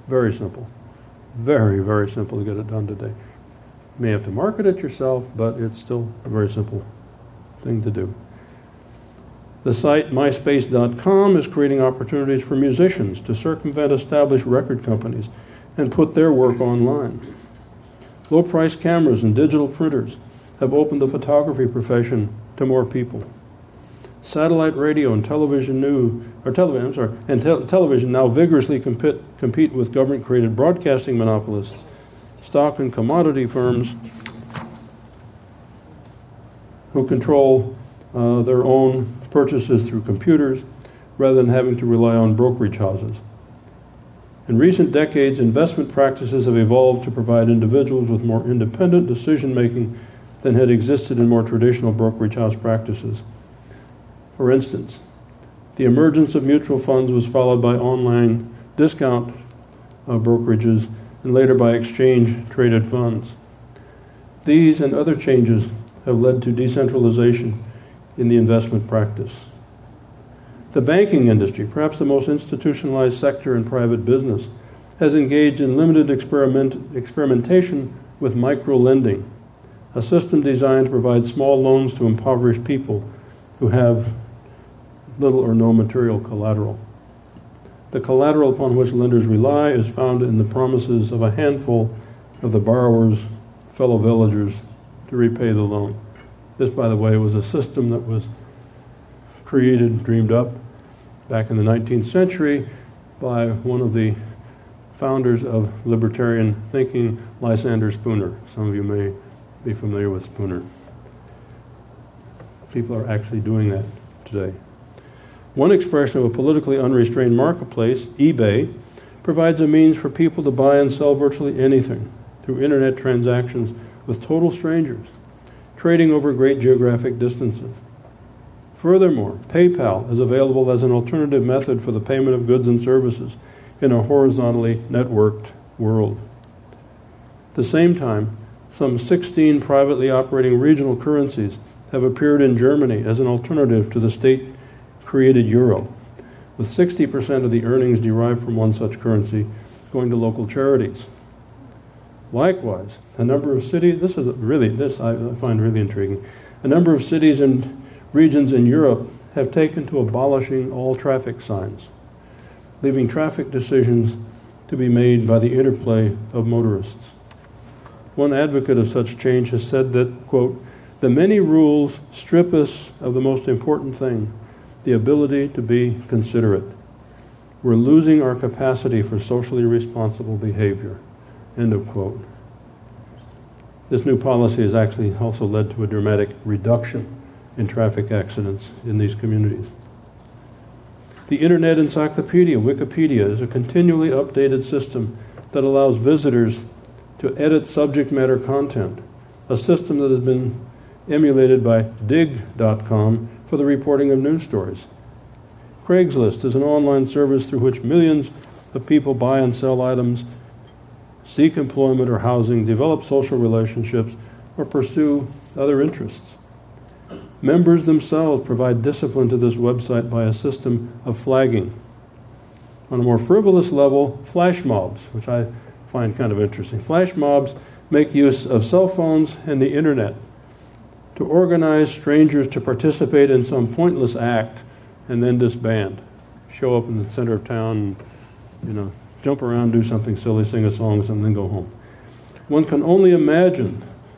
Very simple. Very, very simple to get it done today. You may have to market it yourself, but it's still a very simple thing to do. The site MySpace.com is creating opportunities for musicians to circumvent established record companies and put their work online. Low-priced cameras and digital printers have opened the photography profession to more people. Satellite radio and television television now vigorously compete with government-created broadcasting monopolists, stock and commodity firms who control their own purchases through computers rather than having to rely on brokerage houses. In recent decades, investment practices have evolved to provide individuals with more independent decision-making than had existed in more traditional brokerage house practices. For instance, the emergence of mutual funds was followed by online discount brokerages and later by exchange-traded funds. These and other changes have led to decentralization in the investment practice. The banking industry, perhaps the most institutionalized sector in private business, has engaged in limited experimentation with micro-lending, a system designed to provide small loans to impoverished people who have little or no material collateral. The collateral upon which lenders rely is found in the promises of a handful of the borrower's fellow villagers to repay the loan. This, by the way, was a system that was created, dreamed up back in the 19th century by one of the founders of libertarian thinking, Lysander Spooner. Some of you may be familiar with Spooner. People are actually doing that today. One expression of a politically unrestrained marketplace, eBay, provides a means for people to buy and sell virtually anything through internet transactions with total strangers, trading over great geographic distances. Furthermore, PayPal is available as an alternative method for the payment of goods and services in a horizontally networked world. At the same time, some 16 privately operating regional currencies have appeared in Germany as an alternative to the state-created euro, with 60% of the earnings derived from one such currency going to local charities. Likewise, a number of cities, this I find really intriguing, a number of cities and regions in Europe have taken to abolishing all traffic signs, leaving traffic decisions to be made by the interplay of motorists. One advocate of such change has said that, quote, "The many rules strip us of the most important thing, the ability to be considerate. We're losing our capacity for socially responsible behavior." End of quote. This new policy has actually also led to a dramatic reduction in traffic accidents in these communities. The Internet Encyclopedia, Wikipedia, is a continually updated system that allows visitors to edit subject matter content, a system that has been emulated by Dig.com for the reporting of news stories. Craigslist is an online service through which millions of people buy and sell items, seek employment or housing, develop social relationships, or pursue other interests. Members themselves provide discipline to this website by a system of flagging. On a more frivolous level, flash mobs, which I find kind of interesting. Flash mobs make use of cell phones and the internet to organize strangers to participate in some pointless act and then disband. Show up in the center of town, jump around, do something silly, sing a song, and then go home. One can only imagine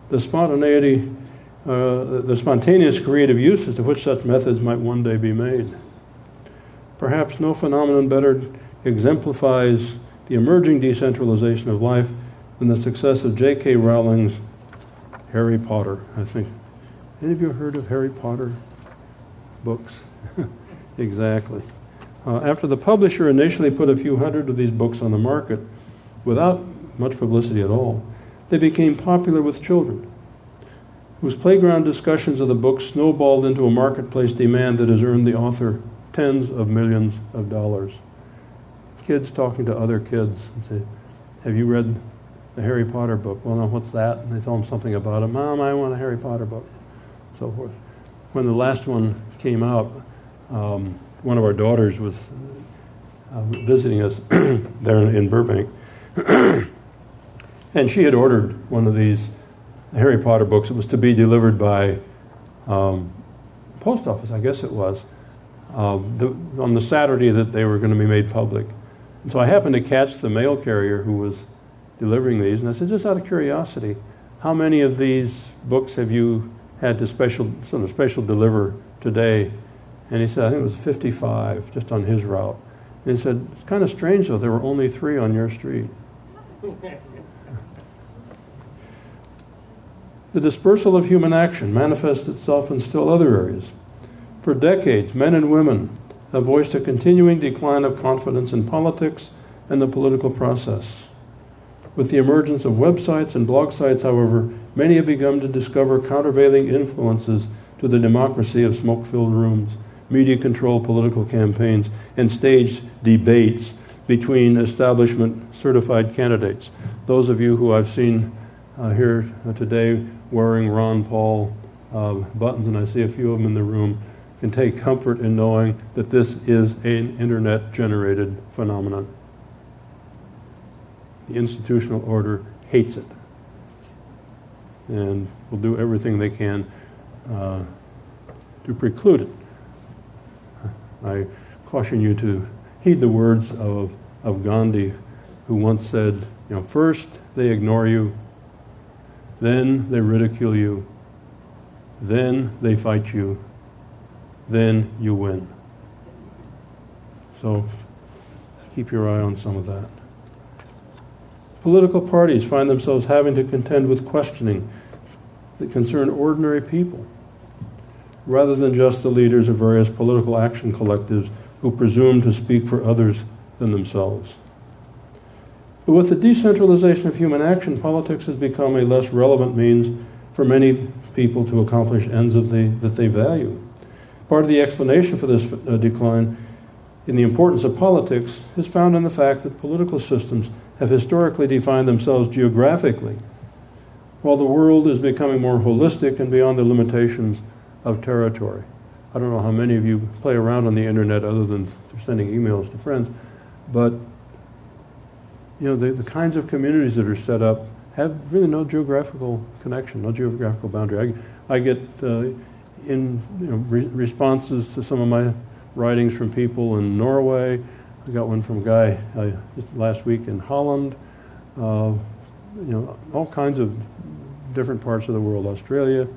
the spontaneous creative uses to which such methods might one day be made. Perhaps no phenomenon better exemplifies the emerging decentralization of life than the success of J.K. Rowling's Harry Potter, I think. Any of you heard of Harry Potter books? Exactly. After the publisher initially put a few hundred of these books on the market, without much publicity at all, they became popular with children, whose playground discussions of the book snowballed into a marketplace demand that has earned the author tens of millions of dollars. Kids talking to other kids and say, "Have you read the Harry Potter book?" "Well, no, what's that?" And they tell them something about it. "Mom, I want a Harry Potter book," so forth. When the last one came out, one of our daughters was visiting us there in Burbank, and she had ordered one of these Harry Potter books. It was to be delivered by post office, I guess it was, on the Saturday that they were going to be made public. And so I happened to catch the mail carrier who was delivering these, and I said, "Just out of curiosity, how many of these books have you had to sort of special deliver today?" And he said, "I think it was 55 just on his route." And he said, "It's kind of strange, though. There were only 3 on your street." The dispersal of human action manifests itself in still other areas. For decades, men and women have voiced a continuing decline of confidence in politics and the political process. With the emergence of websites and blog sites, however, many have begun to discover countervailing influences to the democracy of smoke-filled rooms, media-controlled political campaigns, and staged debates between establishment-certified candidates. Those of you who I've seen here today wearing Ron Paul buttons, and I see a few of them in the room, can take comfort in knowing that this is an internet-generated phenomenon. The institutional order hates it and will do everything they can to preclude it. I caution you to heed the words of Gandhi, who once said, first they ignore you, then they ridicule you, then they fight you, then you win. So keep your eye on some of that. Political parties find themselves having to contend with questioning that concern ordinary people, rather than just the leaders of various political action collectives who presume to speak for others than themselves. But with the decentralization of human action, politics has become a less relevant means for many people to accomplish ends that they value. Part of the explanation for this decline in the importance of politics is found in the fact that political systems have historically defined themselves geographically, while the world is becoming more holistic and beyond the limitations of territory. I don't know how many of you play around on the internet other than sending emails to friends, but the kinds of communities that are set up have really no geographical connection, no geographical boundary. I get responses to some of my writings from people in Norway. I got one from a guy just last week in Holland. All kinds of different parts of the world, Australia.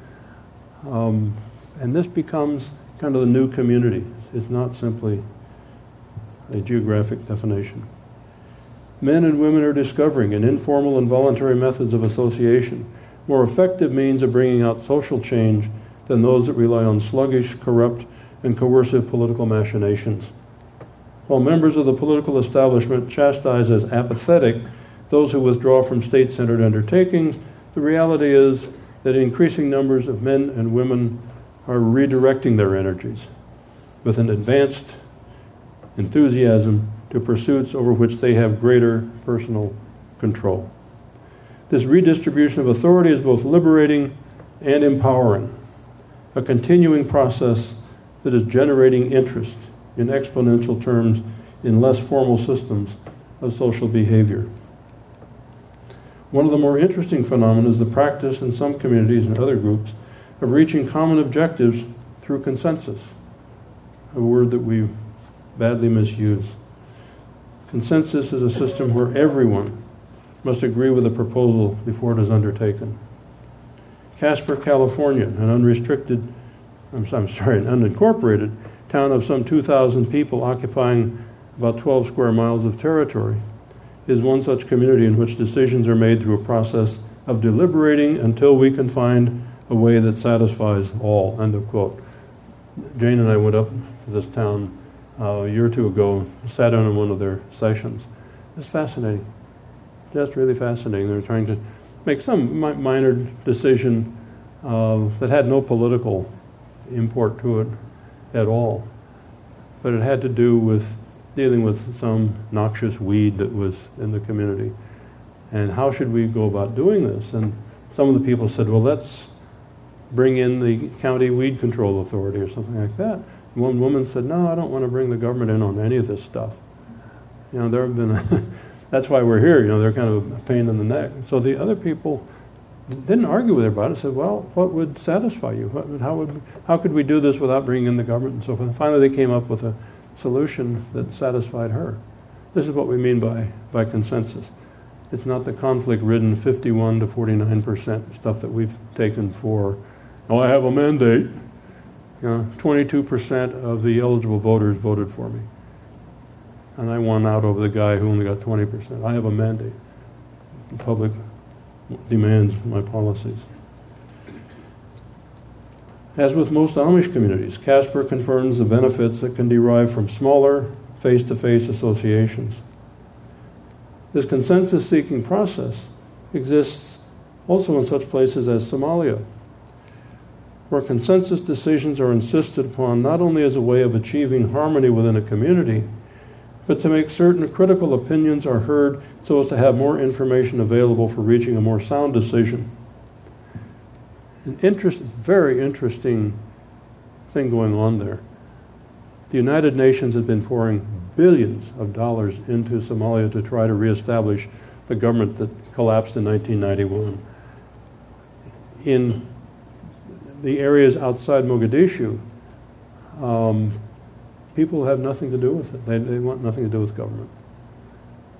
And this becomes kind of the new community. It's not simply a geographic definition. Men and women are discovering in informal and voluntary methods of association more effective means of bringing out social change than those that rely on sluggish, corrupt, and coercive political machinations. While members of the political establishment chastise as apathetic those who withdraw from state-centered undertakings, the reality is that increasing numbers of men and women are redirecting their energies with an advanced enthusiasm to pursuits over which they have greater personal control. This redistribution of authority is both liberating and empowering, a continuing process that is generating interest in exponential terms in less formal systems of social behavior. One of the more interesting phenomena is the practice in some communities and other groups of reaching common objectives through consensus, a word that we badly misuse. Consensus is a system where everyone must agree with a proposal before it is undertaken. Casper, California, an unincorporated town of some 2,000 people occupying about 12 square miles of territory, is one such community in which decisions are made through a process of deliberating until we can find a way that satisfies all, end of quote. Jane and I went up to this town a year or two ago, sat in on one of their sessions. It's fascinating, just really fascinating. They were trying to make some minor decision that had no political import to it at all, but it had to do with dealing with some noxious weed that was in the community. And how should we go about doing this? And some of the people said, well, let's bring in the county weed control authority or something like that. And one woman said, no, I don't want to bring the government in on any of this stuff. You know, there have been, that's why we're here, you know, they're kind of a pain in the neck. So the other people didn't argue with everybody, said, well, what would satisfy you? How could we do this without bringing in the government and so forth? And finally they came up with a solution that satisfied her. This is what we mean by consensus. It's not the conflict-ridden 51 to 49% stuff that we've taken for, oh, I have a mandate. You know, 22% of the eligible voters voted for me. And I won out over the guy who only got 20%. I have a mandate. The public demands my policies. As with most Amish communities, Casper confirms the benefits that can derive from smaller face-to-face associations. This consensus-seeking process exists also in such places as Somalia, where consensus decisions are insisted upon not only as a way of achieving harmony within a community, but to make certain critical opinions are heard so as to have more information available for reaching a more sound decision. An very interesting thing going on there. The United Nations has been pouring billions of dollars into Somalia to try to reestablish the government that collapsed in 1991. In the areas outside Mogadishu, people have nothing to do with it. They want nothing to do with government.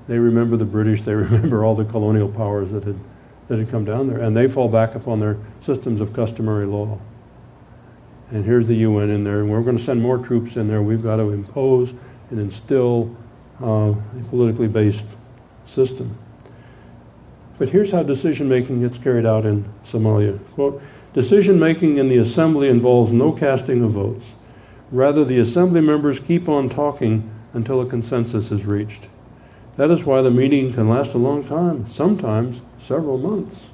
They remember the British, they remember all the colonial powers that had come down there, and they fall back upon their systems of customary law. And here's the UN in there, and we're going to send more troops in there. We've got to impose and instill a politically based system. But here's how decision-making gets carried out in Somalia. Quote, decision-making in the assembly involves no casting of votes. Rather, the assembly members keep on talking until a consensus is reached. That is why the meeting can last a long time, sometimes several months.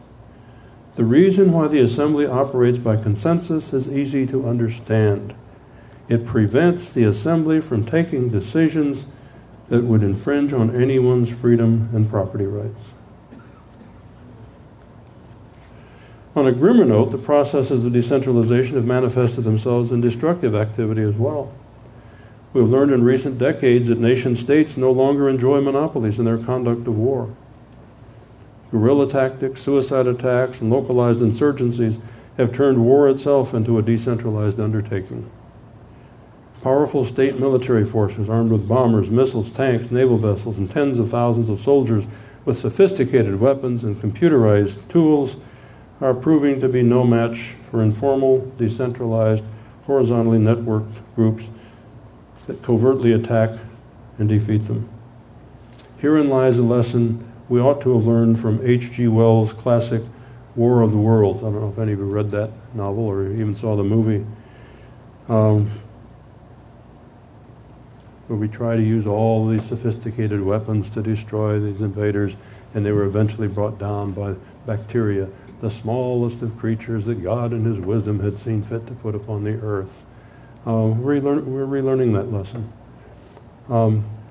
The reason why the assembly operates by consensus is easy to understand. It prevents the assembly from taking decisions that would infringe on anyone's freedom and property rights. On a grimmer note, the processes of decentralization have manifested themselves in destructive activity as well. We have learned in recent decades that nation-states no longer enjoy monopolies in their conduct of war. Guerrilla tactics, suicide attacks, and localized insurgencies have turned war itself into a decentralized undertaking. Powerful state military forces armed with bombers, missiles, tanks, naval vessels, and tens of thousands of soldiers with sophisticated weapons and computerized tools are proving to be no match for informal, decentralized, horizontally networked groups that covertly attack and defeat them. Herein lies a lesson we ought to have learned from H.G. Wells' classic War of the Worlds. I don't know if any of you read that novel or even saw the movie. Where we try to use all these sophisticated weapons to destroy these invaders, and they were eventually brought down by bacteria, the smallest of creatures that God in his wisdom had seen fit to put upon the earth. We're relearning that lesson.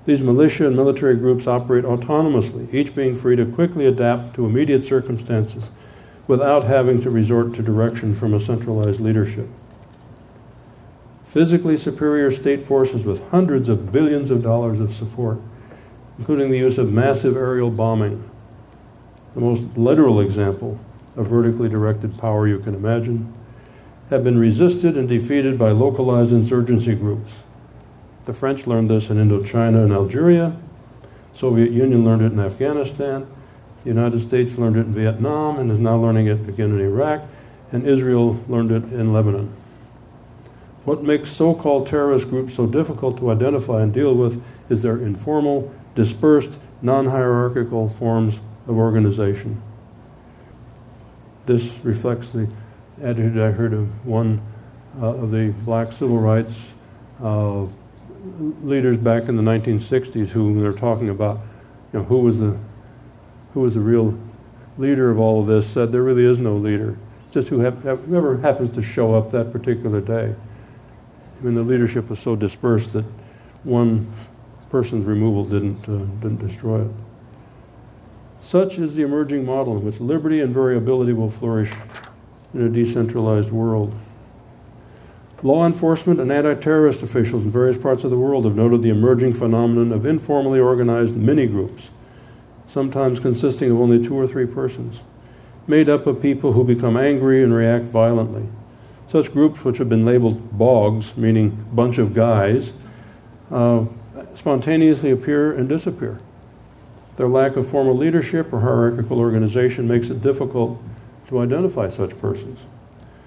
These militia and military groups operate autonomously, each being free to quickly adapt to immediate circumstances without having to resort to direction from a centralized leadership. Physically superior state forces with hundreds of billions of dollars of support, including the use of massive aerial bombing, the most literal example of vertically directed power you can imagine, have been resisted and defeated by localized insurgency groups. The French learned this in Indochina and Algeria. Soviet Union learned it in Afghanistan. The United States learned it in Vietnam and is now learning it again in Iraq. And Israel learned it in Lebanon. What makes so-called terrorist groups so difficult to identify and deal with is their informal, dispersed, non-hierarchical forms of organization. This reflects the attitude I heard of one of the black civil rights leaders back in the 1960s who they're talking about, you know, who was the real leader of all of this, said there really is no leader. It's just whoever happens to show up that particular day. I mean, the leadership was so dispersed that one person's removal didn't destroy it. Such is the emerging model in which liberty and variability will flourish in a decentralized world. Law enforcement and anti-terrorist officials in various parts of the world have noted the emerging phenomenon of informally organized mini-groups, sometimes consisting of only 2 or 3 persons, made up of people who become angry and react violently. Such groups, which have been labeled bogs, meaning bunch of guys, spontaneously appear and disappear. Their lack of formal leadership or hierarchical organization makes it difficult to identify such persons.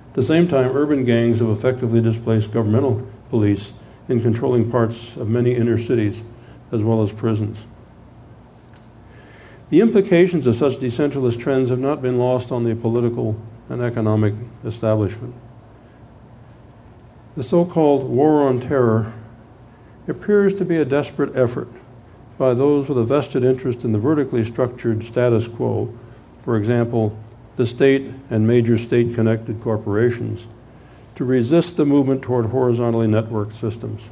At the same time, urban gangs have effectively displaced governmental police in controlling parts of many inner cities as well as prisons. The implications of such decentralized trends have not been lost on the political and economic establishment. The so-called War on Terror appears to be a desperate effort by those with a vested interest in the vertically structured status quo, for example, the state and major state-connected corporations, to resist the movement toward horizontally networked systems.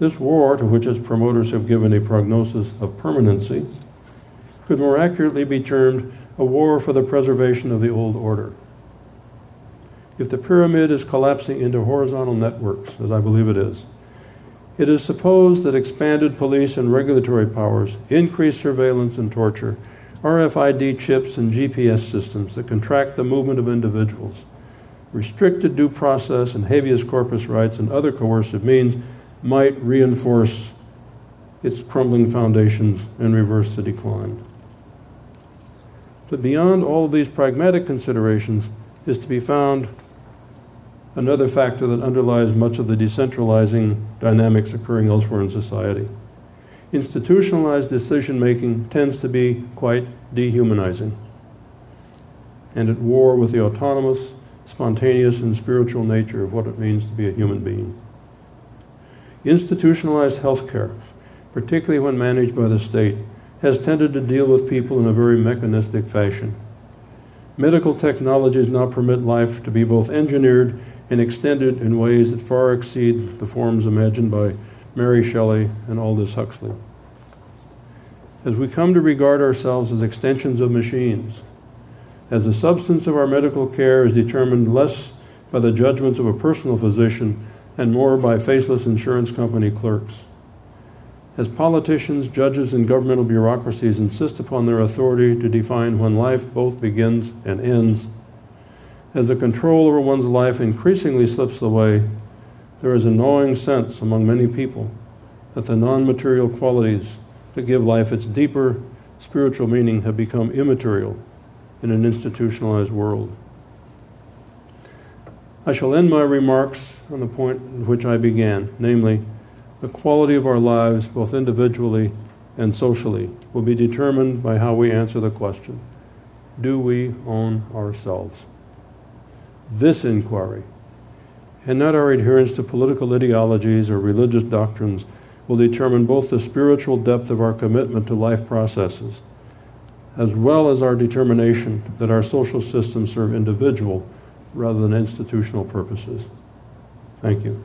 This war, to which its promoters have given a prognosis of permanency, could more accurately be termed a war for the preservation of the old order. If the pyramid is collapsing into horizontal networks, as I believe it is, it is supposed that expanded police and regulatory powers, increased surveillance and torture, RFID chips and GPS systems that contract the movement of individuals, restricted due process and habeas corpus rights and other coercive means might reinforce its crumbling foundations and reverse the decline. But beyond all of these pragmatic considerations is to be found another factor that underlies much of the decentralizing dynamics occurring elsewhere in society. Institutionalized decision-making tends to be quite dehumanizing and at war with the autonomous, spontaneous, and spiritual nature of what it means to be a human being. Institutionalized healthcare, particularly when managed by the state, has tended to deal with people in a very mechanistic fashion. Medical technologies now permit life to be both engineered and extended in ways that far exceed the forms imagined by Mary Shelley and Aldous Huxley. As we come to regard ourselves as extensions of machines, as the substance of our medical care is determined less by the judgments of a personal physician and more by faceless insurance company clerks, as politicians, judges, and governmental bureaucracies insist upon their authority to define when life both begins and ends, as the control over one's life increasingly slips away, there is a gnawing sense among many people that the non-material qualities that give life its deeper spiritual meaning have become immaterial in an institutionalized world. I shall end my remarks on the point at which I began, namely, the quality of our lives, both individually and socially, will be determined by how we answer the question, do we own ourselves? This inquiry, and not our adherence to political ideologies or religious doctrines, will determine both the spiritual depth of our commitment to life processes, as well as our determination that our social systems serve individual rather than institutional purposes. Thank you.